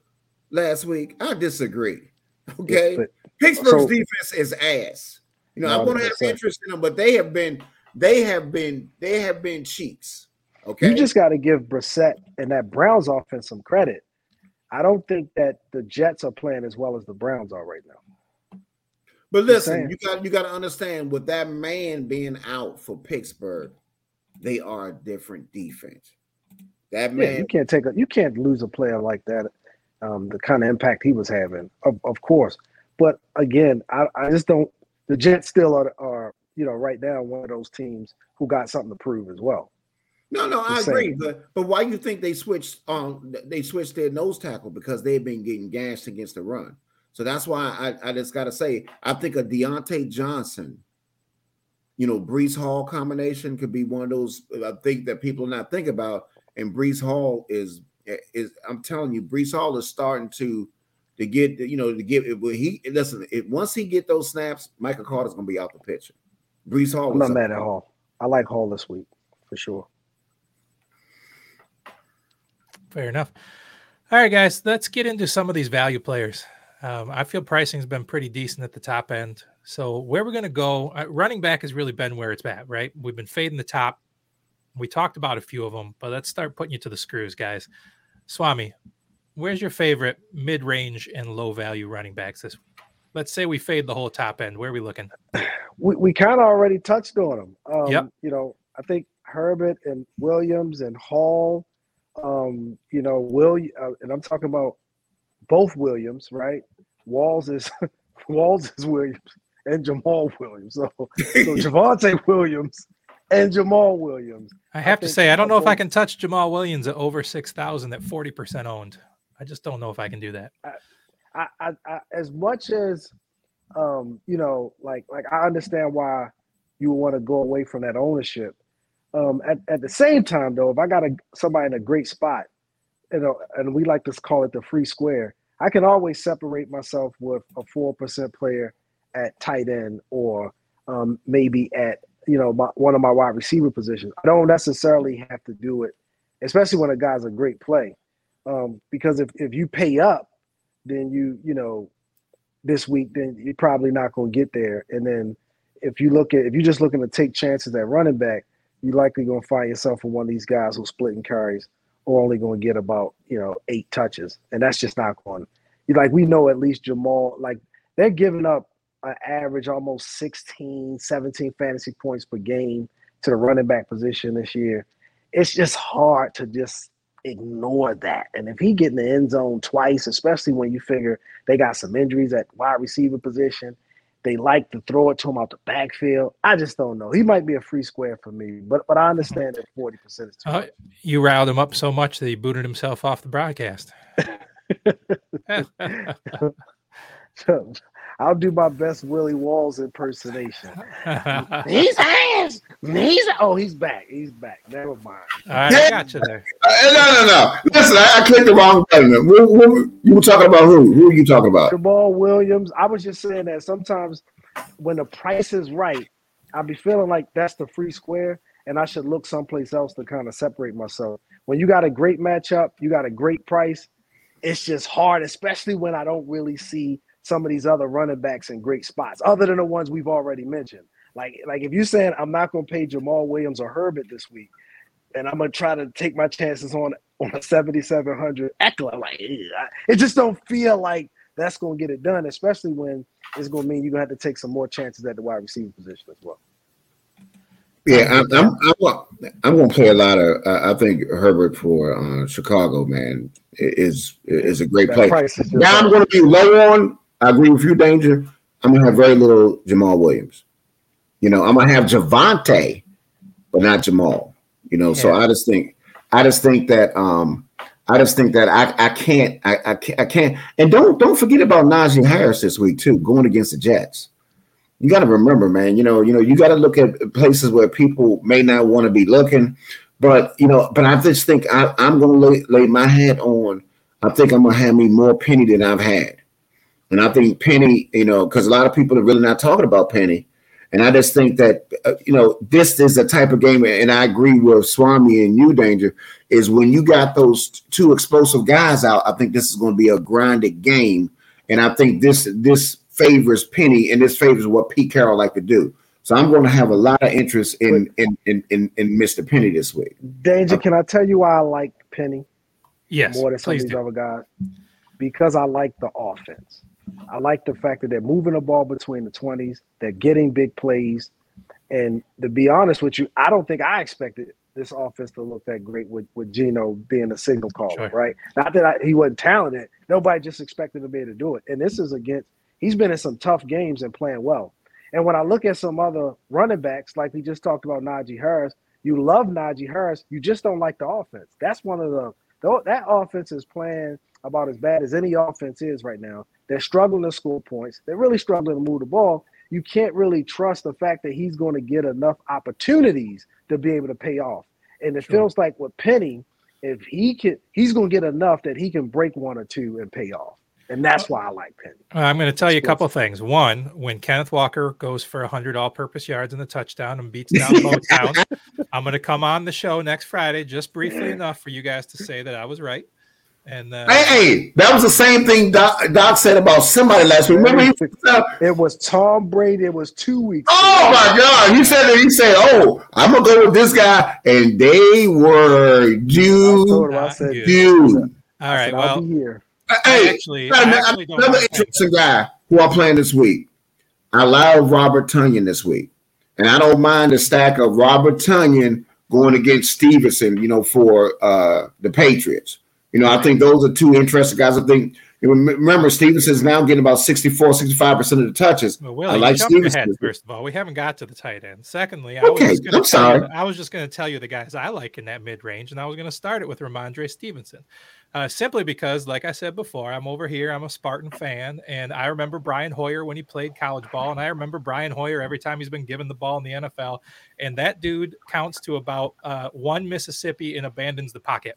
last week? I disagree, okay? Yes, Pittsburgh's so, defense is ass. You know, no, I want to have interest in them, but they have been, they have been, they have been cheats. Okay. You just got to give Brissett and that Browns offense some credit. I don't think that the Jets are playing as well as the Browns are right now. But listen, you got you got to understand with that man being out for Pittsburgh, they are a different defense. That man, yeah, you can't take a, you can't lose a player like that. Um, the kind of impact he was having, of, of course. But again, I, I just don't. The Jets still are, are you know right now one of those teams who got something to prove as well. No, no, I agree. But but why do you think they switched um they switched their nose tackle? Because they've been getting gashed against the run. So that's why I, I just gotta say I think a Deontay Johnson you know, Brees Hall combination could be one of those I think that people are not thinking about. And Brees Hall is is I'm telling you, Brees Hall is starting to to get you know to get it. He listen, it, once he get those snaps, Michael Carter's going to be out the picture. Brees Hall. I'm not mad at Hall. I like Hall this week for sure. Fair enough. All right, guys, let's get into some of these value players. Um, I feel pricing's been pretty decent at the top end. So where we're going to go, uh, running back has really been where it's at, right? We've been fading the top. We talked about a few of them, but let's start putting you to the screws, guys. Swami, where's your favorite mid-range and low-value running backs this week? Let's say we fade the whole top end. Where are we looking? We we kind of already touched on them. Um, yep. You know, I think Herbert and Williams and Hall, um, you know, Will, uh, and I'm talking about both Williams, right? Walls is Walls is Williams and Jamal Williams. So, so Javonte Williams and Jamal Williams. I have I to say, I don't know if I can touch Jamal Williams at over six thousand at forty percent owned. I just don't know if I can do that. I, I, I, I as much as, um, you know, like like I understand why you want to go away from that ownership. Um, at, at the same time, though, if I got a, somebody in a great spot, you know, and we like to call it the free square, I can always separate myself with a four percent player at tight end or um, maybe at, you know, my, one of my wide receiver positions. I don't necessarily have to do it, especially when a guy's a great play, um, because if, if you pay up, then you, you know, this week, then you're probably not going to get there. And then if you look at, if you're just looking to take chances at running back, you're likely going to find yourself with one of these guys who's splitting carries or only going to get about, you know, eight touches. And that's just not going to, like, we know at least Jamal, like they're giving up an average almost sixteen, seventeen fantasy points per game to the running back position this year. It's just hard to just ignore that. And if he get in the end zone twice, especially when you figure they got some injuries at wide receiver position, they like to throw it to him out the backfield. I just don't know. He might be a free square for me, but but I understand that forty percent is too much. Uh, you riled him up so much that he booted himself off the broadcast. I'll do my best Willie Walls impersonation. He's ass. He's oh, he's back. He's back. Never mind. All right, yeah. I got you there. Uh, no, no, no. Listen, I, I clicked the wrong button. Who, who, you were talking about who? Who are you talking about? Jamal Williams. I was just saying that sometimes when the price is right, I'll be feeling like that's the free square, and I should look someplace else to kind of separate myself. When you got a great matchup, you got a great price, it's just hard, especially when I don't really see some of these other running backs in great spots, other than the ones we've already mentioned. Like, like if you're saying I'm not going to pay Jamal Williams or Herbert this week, and I'm going to try to take my chances on, on a seventy-seven hundred Eckler, like, it just don't feel like that's going to get it done, especially when it's going to mean you're going to have to take some more chances at the wide receiver position as well. Yeah, I'm I'm, I'm, I'm going to play a lot of, uh, I think, Herbert for uh, Chicago, man, is, is a great play. Now I'm going to be low on, I agree with you, Danger. I'm going to have very little Jamal Williams. You know, I'm going to have Javonte, but not Jamal. You know, yeah. So I just think, I just think that, um, I just think that I, I can't, I, I can't, I can't. And don't, don't forget about Najee Harris this week too, going against the Jets. You got to remember, man, you know, you know, you got to look at places where people may not want to be looking, but, you know, but I just think I, I'm going to lay, lay my hat on. I think I'm going to have me more Penny than I've had. And I think Penny, you know, because a lot of people are really not talking about Penny. And I just think that, uh, you know, this is the type of game, and I agree with Swami and you, Danger, is when you got those two explosive guys out, I think this is going to be a grinded game. And I think this this favors Penny, and this favors what Pete Carroll like to do. So I'm going to have a lot of interest in in in in, in Mister Penny this week. Danger, can I tell you why I like Penny? Yes, more than some of these do. Other guys? Because I like the offense. I like the fact that they're moving the ball between the twenties. They're getting big plays. And to be honest with you, I don't think I expected this offense to look that great with, with Gino being a signal caller, sure. Right? Not that I, he wasn't talented. Nobody just expected him to be able to do it. And this is against – he's been in some tough games and playing well. And when I look at some other running backs, like we just talked about Najee Harris, you love Najee Harris. You just don't like the offense. That's one of the – that offense is playing about as bad as any offense is right now. They're struggling to score points. They're really struggling to move the ball. you can't really trust the fact that he's going to get enough opportunities to be able to pay off. And it sure. feels like with Penny, if he can, he's going to get enough that he can break one or two and pay off. And that's why I like Penny. I'm going to tell you a couple of things. One, when Kenneth Walker goes for one hundred all-purpose yards in the touchdown and beats down both towns, I'm going to come on the show next Friday just briefly enough for you guys to say that I was right. And uh, hey, hey, that was the same thing Doc, Doc said about somebody last week. Remember, he said, it was Tom Brady. It was two weeks. Oh ago. My God! He said that. He said, "Oh, I'm gonna go with this guy," and they were you, I said, you. All right, said, well, here. Hey, actually, I, I actually another interesting guy who I'm playing this week. I love Robert Tonyan this week, and I don't mind the stack of Robert Tonyan going against Stevenson. You know, for uh, the Patriots. You know, I think those are two interesting guys. I think, remember, Stevenson's now getting about sixty-four, sixty-five percent of the touches. Well, Willie, I like Stevenson. Ahead, first of all, we haven't got to the tight end. Secondly, I okay, was just I'm sorry. You, I was just going to tell you the guys I like in that mid-range, and I was going to start it with Ramondre Stevenson. Uh, simply because, like I said before, I'm over here, I'm a Spartan fan, and I remember Brian Hoyer when he played college ball, and I remember Brian Hoyer every time he's been given the ball in the N F L, and that dude counts to about uh, one Mississippi and abandons the pocket.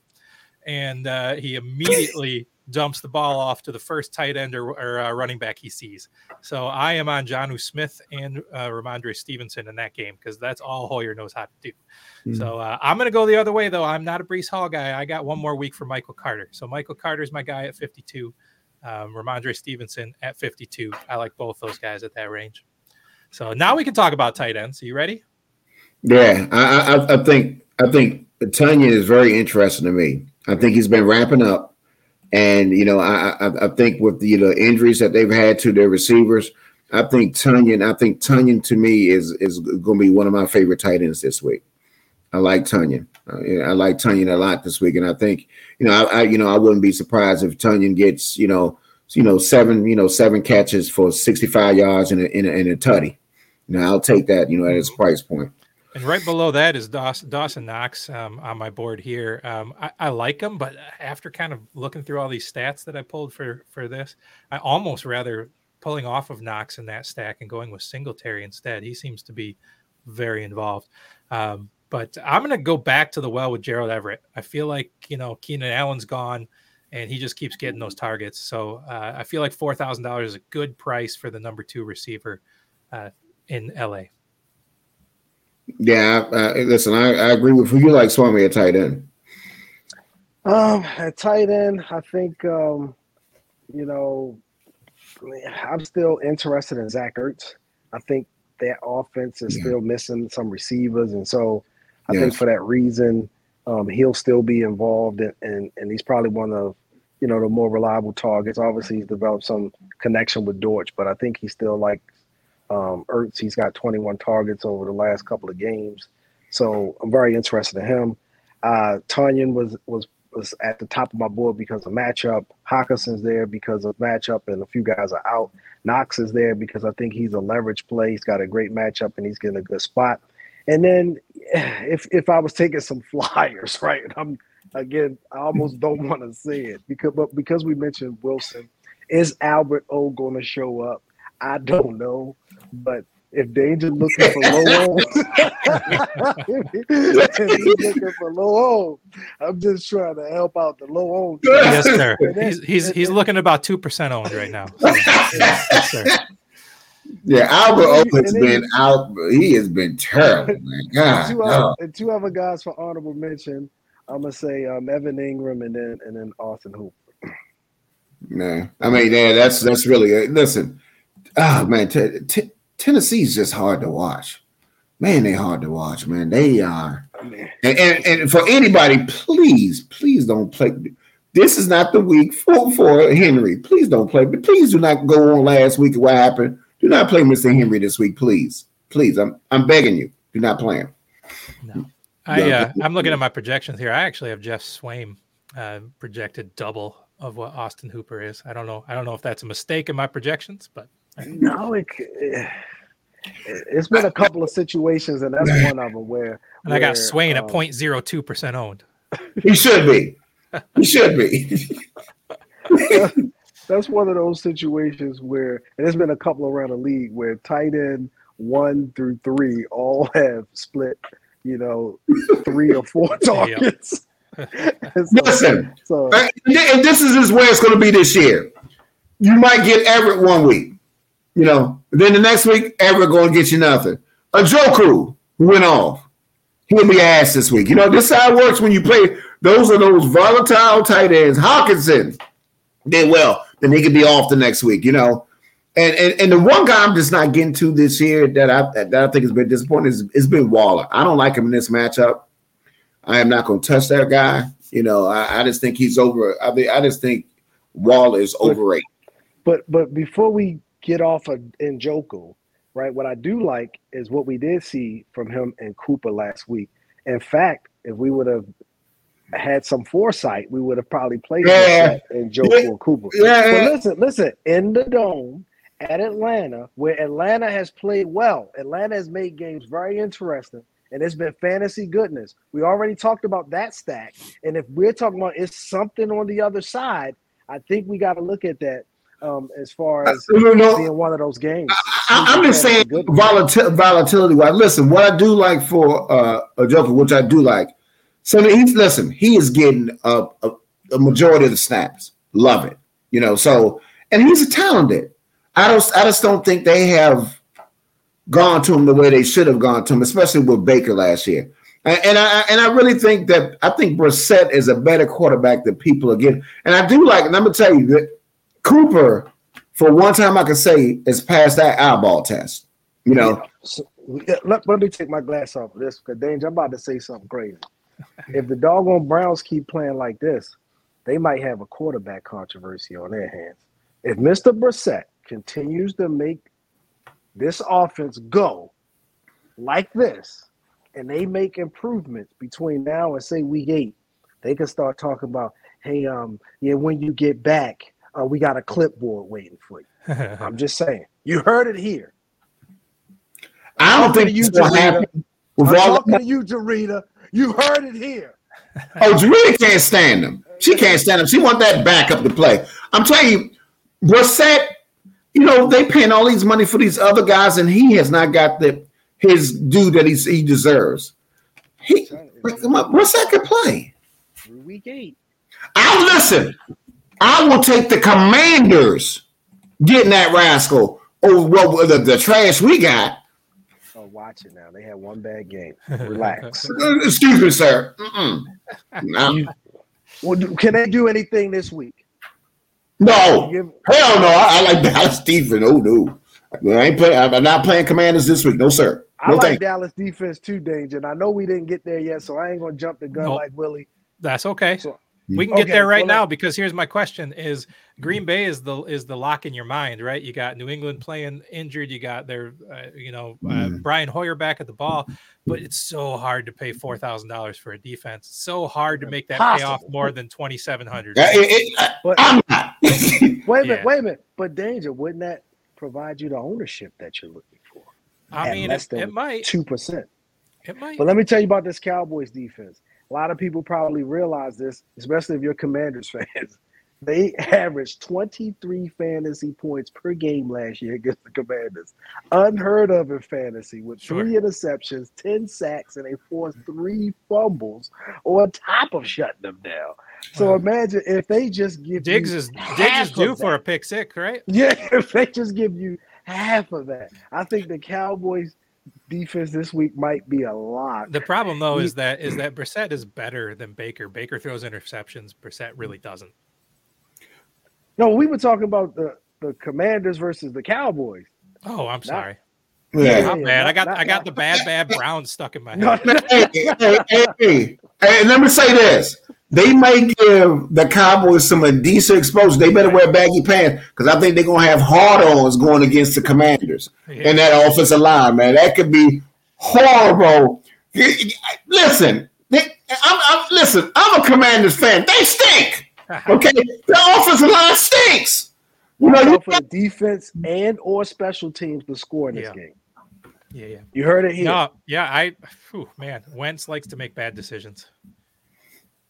And uh, he immediately dumps the ball off to the first tight end or, or uh, running back he sees. So I am on Jonnu Smith and uh, Ramondre Stevenson in that game because that's all Hoyer knows how to do. Mm-hmm. So uh, I'm going to go the other way, though. I'm not a Breece Hall guy. I got one more week for Michael Carter. So Michael Carter is my guy at fifty-two. Um, Ramondre Stevenson at fifty-two. I like both those guys at that range. So now we can talk about tight ends. Are you ready? Yeah, I, I, I think I think Tonyan is very interesting to me. I think he's been ramping up, and you know, I I, I think with the, the injuries that they've had to their receivers, I think Tonyan, I think Tonyan to me is is going to be one of my favorite tight ends this week. I like Tonyan. I, I like Tonyan a lot this week, and I think you know, I, I you know, I wouldn't be surprised if Tonyan gets you know, you know, seven you know, seven catches for sixty-five yards in a in a, in a tutty. You know, I'll take that. You know, at his price point. And right below that is Dawson, Dawson Knox um, on my board here. Um, I, I like him, but after kind of looking through all these stats that I pulled for, for this, I almost rather pulling off of Knox in that stack and going with Singletary instead. He seems to be very involved. Um, but I'm going to go back to the well with Gerald Everett. I feel like, you know, Keenan Allen's gone, and he just keeps getting those targets. So uh, I feel like four thousand dollars is a good price for the number two receiver uh, in L A. Yeah, uh, listen, I, I agree with who you like, Swami, at tight end. Um, at tight end, I think, um, you know, I'm still interested in Zach Ertz. I think that offense is yeah. still missing some receivers, and so I yes. think for that reason, um, he'll still be involved, and in, in, and he's probably one of, you know, the more reliable targets. Obviously, he's developed some connection with Dortch, but I think he's still like Um, Ertz, he's got twenty-one targets over the last couple of games. So I'm very interested in him. Uh, Tonyan was, was was at the top of my board because of matchup. Hawkinson's there because of matchup, and a few guys are out. Knox is there because I think he's a leverage play. He's got a great matchup, and he's getting a good spot. And then if if I was taking some flyers, right, and I'm again, I almost don't want to say it, because, but because we mentioned Wilson, is Albert O going to show up? I don't know, but if Danger looking for low on, if he's looking for low on, I'm just trying to help out the low on. Yes, sir. Then, he's he's he's then, looking about two percent owned right now. So, yeah, yes, sir. Yeah, Albert Oakland's been out. He has been terrible, man. God, and two, no. other, and two other guys for honorable mention. I'm gonna say um, Evan Ingram and then and then Austin Hooper. Man, I mean, yeah, that's that's really uh, listen. Oh man, t- t- Tennessee's just hard to watch. Man, they hard to watch. Man, they are. Oh, man. And, and and for anybody, please, please don't play. This is not the week for, for Henry. Please don't play. But please do not go on last week. What happened? Do not play Mister Henry this week, please. Please, I'm I'm begging you. Do not play him. No, I uh, I'm looking at my projections here. I actually have Jeff Swaim uh, projected double of what Austin Hooper is. I don't know. I don't know if that's a mistake in my projections, but. No, it, it, it's been a couple of situations, and that's one of them where. And where, I got Swain um, at zero point zero two percent owned. He should be. He should be. that's one of those situations where, and there's been a couple around the league where tight end one through three all have split, you know, three or four targets. so, Listen, so. And this is just where it's going to be this year. You might get Everett one week, you know. Then the next week, Everett going to get you nothing. Njoku went off. He'll be ass this week. You know, this is how it works when you play. Those are those volatile tight ends. Hawkinson did well. Then he could be off the next week, you know. And and, and the one guy I'm just not getting to this year that I that I think has been disappointing is it's been Waller. I don't like him in this matchup. I am not going to touch that guy. You know, I, I just think he's over. I mean, I just think Waller is overrated. But but before we get off of Njoku, right, what I do like is what we did see from him and Cooper last week. In fact, if we would have had some foresight, we would have probably played yeah. Njoku yeah. or Cooper. Yeah. But listen, listen, in the dome at Atlanta, where Atlanta has played well, Atlanta has made games very interesting. And it's been fantasy goodness. We already talked about that stack. And if we're talking about it's something on the other side, I think we got to look at that um, as far as you know, being one of those games. I, I, I'm just saying volatil- volatility. Well, listen, what I do like for uh, a Joker, which I do like, so he's, listen, he is getting a, a, a majority of the snaps. Love it. You know, so, and he's a talented. I don't, I just don't think they have gone to him the way they should have gone to him, especially with Baker last year. And, and I and I really think that I think Brissett is a better quarterback than people are getting. And I do like, and I'm going to tell you that Cooper, for one time I can say, is past that eyeball test. You know? Yeah. So, yeah, let, let me take my glass off of this because, Danger, I'm about to say something crazy. If the doggone Browns keep playing like this, they might have a quarterback controversy on their hands. If Mister Brissett continues to make this offense go like this, and they make improvements between now and say week eight, they can start talking about, hey, um, yeah, when you get back, uh, we got a clipboard waiting for you. I'm just saying, you heard it here. I don't think you, Jarita. I'm talking to you, Jarita. You heard it here. Oh, Jarita can't stand him. She can't stand him. She wants that backup to play. I'm telling you, Brissett. You know, they paying all these money for these other guys, and he has not got the his due that he's, he deserves. He, what's that could play? Week eight. I'll listen. I will take the Commanders getting that rascal over well, the, the trash we got. Oh, watch it now. They had one bad game. Relax. Excuse me, sir. No. Well, can they do anything this week? No, hell no. I, I like Dallas defense. Oh, no. I ain't play, I'm not playing Commanders this week. No, sir. No, I like Dallas defense too, Danger. And I know we didn't get there yet, so I ain't going to jump the gun nope. like Willie. That's okay. So, we can okay, get there right well, now because here's my question is Green Bay is the is the lock in your mind, right? You got New England playing injured. You got their, uh, you know, uh, mm. Brian Hoyer back at the ball. But it's so hard to pay four thousand dollars for a defense. It's so hard to make that pay off more than twenty-seven hundred dollars. I'm not. wait a minute, yeah. wait a minute. But Danger, wouldn't that provide you the ownership that you're looking for? I At mean, less it, than it might. two percent. It might. But let me tell you about this Cowboys defense. A lot of people probably realize this, especially if you're Commanders fans. They averaged twenty-three fantasy points per game last year against the Commanders. Unheard of in fantasy with sure. three interceptions, ten sacks, and they forced three fumbles on top of shutting them down. So imagine if they just give Diggs is Diggs is due for a pick six, right? Yeah, if they just give you half of that. I think the Cowboys defense this week might be a lot. The problem though is that is that Brissett is better than Baker. Baker throws interceptions, Brissett really doesn't. No, we were talking about the, the Commanders versus the Cowboys. Oh, I'm sorry. Not- Yeah, yeah, I'm bad. I got I got the bad, bad Browns stuck in my head. Hey, hey, hey, hey. Hey, let me say this. They may give the Cowboys some indecent exposure. They better wear baggy pants because I think they're going to have hard-ons going against the Commanders yeah. in that offensive line, man. That could be horrible. Listen, I'm, I'm, listen, I'm a Commanders fan. They stink, okay? The offensive line stinks. You know, for the defense and or special teams to score in this yeah. game. Yeah, yeah. You heard it here. No, yeah, I whew, man, Wentz likes to make bad decisions.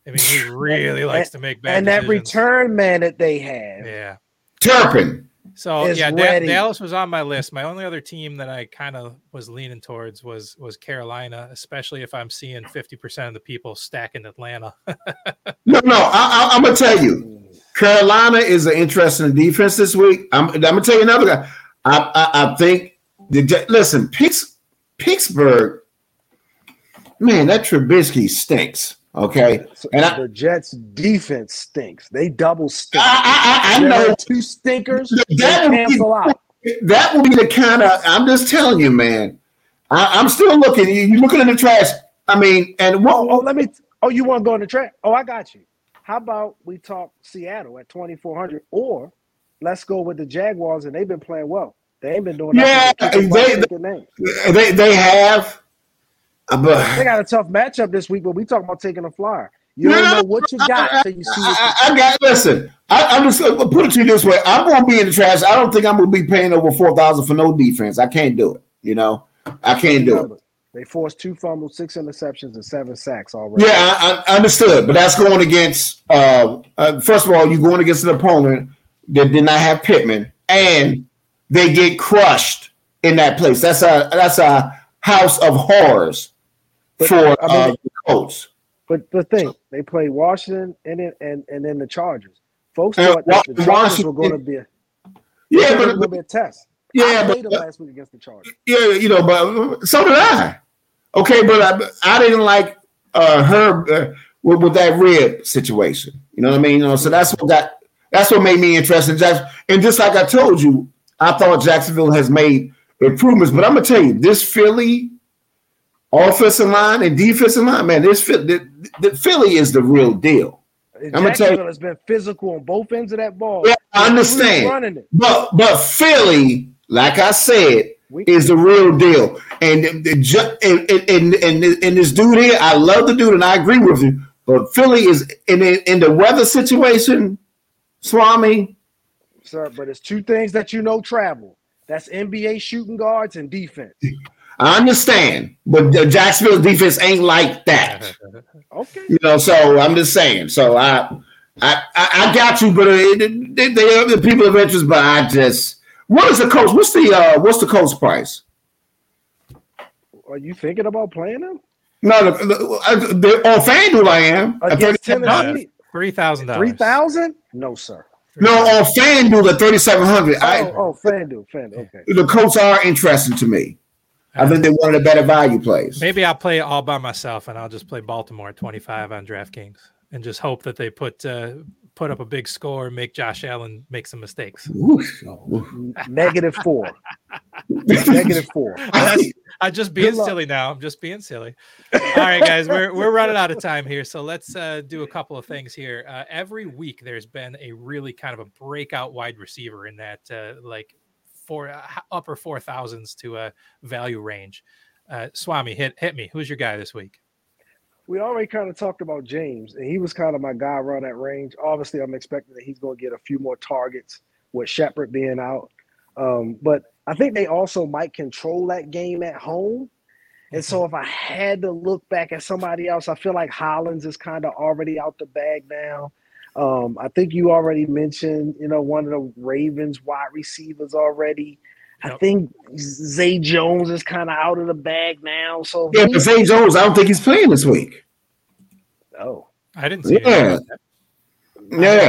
I mean, he really and, likes to make bad and decisions. And that return man that they have. Yeah. Turpin. So yeah, da- Dallas was on my list. My only other team that I kind of was leaning towards was was Carolina, especially if I'm seeing fifty percent of the people stacking Atlanta. no, no, I, I, I'm gonna tell you, Carolina is an interesting defense this week. I'm, I'm gonna tell you another guy. I, I, I think the listen, Pitts, Pittsburgh, man, that Trubisky stinks. Okay, and I, the Jets' defense stinks. They double stink. I, I, I, I know two stinkers. That will cancel out. That will be the kind of. I'm just telling you, man. I, I'm still looking. You, you're looking in the trash. I mean, and what, oh, oh, let me. Oh, you want to go in the trash? Oh, I got you. How about we talk Seattle at twenty-four hundred, or let's go with the Jaguars, and they've been playing well. They ain't been doing. Yeah, they they, they they have. But they got a tough matchup this week, but we talking about taking a flyer. You don't no, know what you got until you see what I, I, I got. Listen, I, I'm just I'll put it to you this way: I'm going to be in the trash. I don't think I'm going to be paying over four thousand for no defense. I can't do it. You know, I can't do it. They forced two fumbles, six interceptions, and seven sacks already. Yeah, I, I understood, but that's going against. Uh, uh, first of all, you're going against an opponent that did not have Pittman, and they get crushed in that place. That's a that's a house of horrors. But, for I mean, uh, but the thing, they play Washington and then and, and then the Chargers. Folks thought that the Chargers were going to be a, yeah, but, but, be a test. Yeah, I played but, them last week against the Chargers. Yeah, you know, but so did I. Okay, but I, I didn't like uh, Herb uh, with, with that rib situation. You know what I mean? You know, so that's what got that's what made me interested in Jackson. And just like I told you, I thought Jacksonville has made improvements. But I'm gonna tell you, this Philly. Offensive line and defensive line, man. This the, the Philly is the real deal. And I'm gonna tell you, has been physical on both ends of that ball. Yeah, I understand, but but Philly, like I said, we, is the real deal. And the and and, and and this dude here, I love the dude, and I agree with you. But Philly is in in the weather situation, Swami. Sir, but it's two things that you know travel. That's N B A shooting guards and defense. I understand, but the Jacksonville's defense ain't like that. Okay, you know. So I'm just saying. So I, I, I, I got you, but it, they, they are the people of interest. But I just, what is the coach? What's the uh, what's the coach price? Are you thinking about playing them? No, the, the, the, the, on FanDuel I am. Against Tennessee, three thousand dollars. Three thousand? No, sir. No, on FanDuel at thirty seven hundred. Oh, I, oh, FanDuel, FanDuel. Okay. The Colts are interesting to me. I think they're one of the better value plays. Maybe I'll play it all by myself, and I'll just play Baltimore at twenty-five on DraftKings and just hope that they put uh, put up a big score and make Josh Allen make some mistakes. Negative four. Negative four. I'm just being silly now. I'm just being silly. All right, guys, we're we're running out of time here, so let's uh, do a couple of things here. Uh, every week there's been a really kind of a breakout wide receiver in that, uh, like, Four, uh, upper four thousands to a value range. Uh, Swami, hit hit me. Who's your guy this week? We already kind of talked about James, and he was kind of my guy around that range. Obviously, I'm expecting that he's going to get a few more targets with Shepard being out. Um, but I think they also might control that game at home. And so if I had to look back at somebody else, I feel like Hollins is kind of already out the bag now. Um, I think you already mentioned, you know, one of the Ravens wide receivers already. Yep. I think Zay Jones is kind of out of the bag now. So yeah, but Zay Jones, I don't think he's playing this week. Oh, I didn't see yeah. that.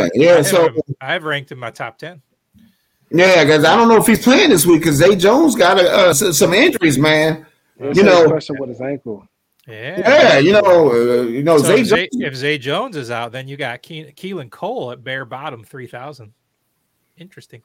Yeah, yeah. I so I've ranked in my top ten. Yeah, because I don't know if he's playing this week because Zay Jones got a, uh, some injuries, man. There's you know, question with his ankle. Yeah, yeah, you know, uh, you know, so Zay if, Zay, if Zay Jones is out, then you got Ke- Keelan Cole at bare bottom three thousand. Interesting.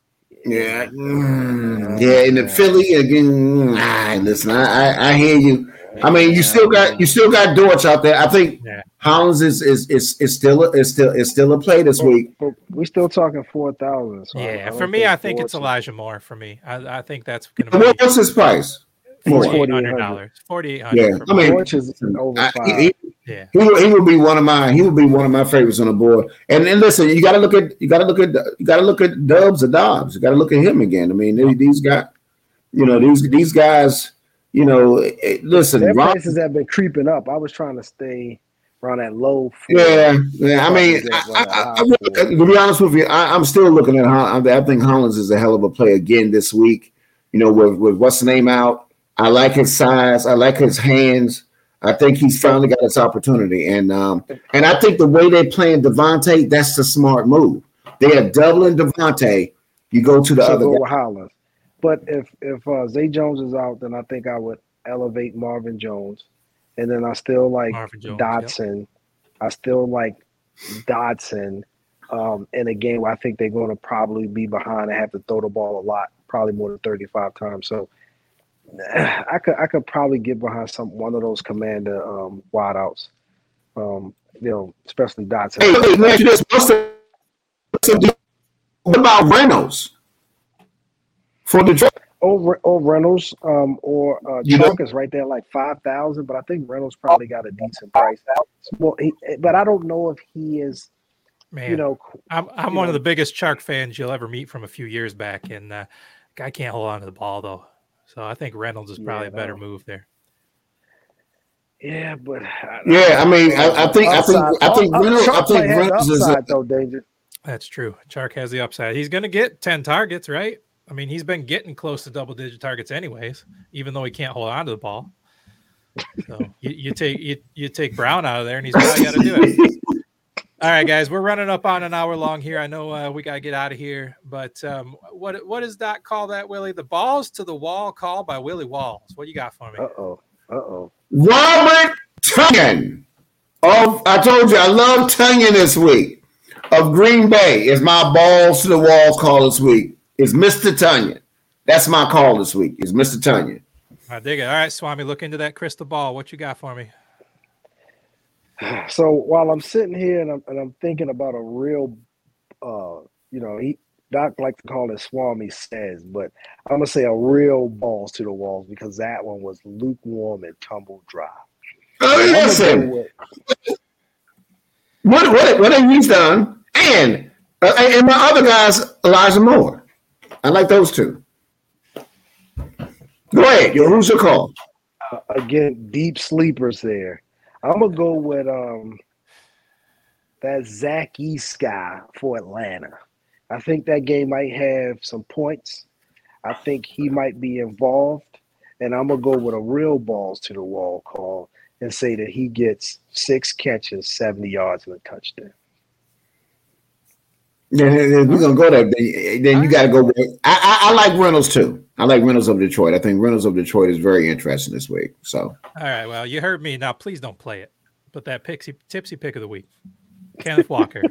Yeah, mm, yeah, and the Philly again. Ah, listen, I, I, I hear you. I mean, you still got you still got Dortch out there. I think yeah. Hollins is is is is still a, is still is still a play this week. We're still talking four thousand. So yeah, for me, I think it's Elijah Moore. For me, I, I think that's going to. What's his price? forty-eight hundred dollars. forty-eight hundred dollars. Yeah, I mean, George is over I, he, he, yeah. he, will, he will be one of my he will be one of my favorites on the board. And and listen, you got to look at you got to look at you got to look at Dubs or Dobbs. You got to look at him again. I mean, they, these guys, you know, these these guys, you know, listen. Their prices have been creeping up. I was trying to stay around that low. Floor. Yeah, yeah. I mean, I, I, I, I, to be honest with you, I, I'm still looking at. I think Hollins is a hell of a play again this week. You know, with with what's the name out. I like his size. I like his hands. I think he's finally got his opportunity, and um, and I think the way they're playing Devontae, that's the smart move. They are doubling Devontae. You go to the so other go guy. Hollins. But if if uh, Zay Jones is out, then I think I would elevate Marvin Jones, and then I still like Jones, Dotson. Yep. I still like Dotson um, in a game where I think they're going to probably be behind and have to throw the ball a lot, probably more than thirty-five times. So I could I could probably get behind some one of those commander um, wideouts, um, you know, especially Dotson. Hey, hey man, you're supposed to, to what about Reynolds? For Detroit, or, or Reynolds, um, or uh, Chark is right there, like five thousand. But I think Reynolds probably got a decent price. Well, he, but I don't know if he is. Man, you know, I'm I'm one know. of the biggest Chark fans you'll ever meet from a few years back, and uh, I can't hold on to the ball though. So I think Reynolds is probably yeah, a better move there. Yeah, but I yeah, I mean, I, I think upside. I think I think oh, Reynolds, I think Reynolds is a, though, Danger. That's true. Chark has the upside. He's going to get ten targets, right? I mean, he's been getting close to double-digit targets anyways, even though he can't hold on to the ball. So you, you take you, you take Brown out of there, and he's probably got to do it. All right, guys, we're running up on an hour long here. I know uh, we got to get out of here, but um, what what does Doc call that, Willie? The balls to the wall call by Willie Walls. What you got for me? Uh-oh, uh-oh. Robert Tonyan. Oh, I told you, I love Tonyan this week. Of Green Bay is my balls to the wall call this week. Is Mister Tonyan. That's my call this week. Is Mister Tonyan. I dig it. All right, Swami, look into that crystal ball. What you got for me? So while I'm sitting here and I'm, and I'm thinking about a real, uh, you know, he, Doc likes to call it Swami says, but I'm going to say a real balls to the walls because that one was lukewarm and tumble dry. Oh, listen. What, what, what have you done? And, uh, and my other guy's Elijah Moore. I like those two. Go ahead. Yo, who's your call? Uh, again, deep sleepers there. I'm going to go with um, that Zach East guy for Atlanta. I think that game might have some points. I think he might be involved. And I'm going to go with a real balls to the wall call and say that he gets six catches, seventy yards, and a touchdown. Yeah, we're gonna go there. Then, then you gotta go with it. I, I I like Reynolds too. I like Reynolds of Detroit. I think Reynolds of Detroit is very interesting this week. So all right, well, you heard me. Now please don't play it. But that pixie tipsy pick of the week. Kenneth Walker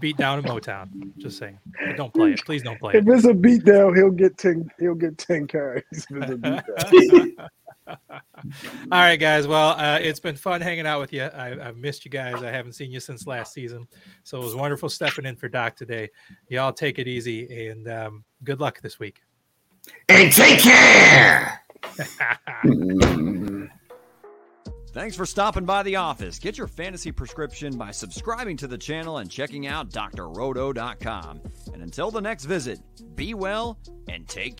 beat down in Motown. Just saying. But don't play it. Please don't play it. If it's a beat down, he'll get ten he'll get ten carries. If it's a beat down. All right, guys. Well, uh, it's been fun hanging out with you. I, I've missed you guys. I haven't seen you since last season. So it was wonderful stepping in for Doc today. Y'all take it easy and um, good luck this week. And take care. Thanks for stopping by the office. Get your fantasy prescription by subscribing to the channel and checking out D R roto dot com. And until the next visit, be well and take care.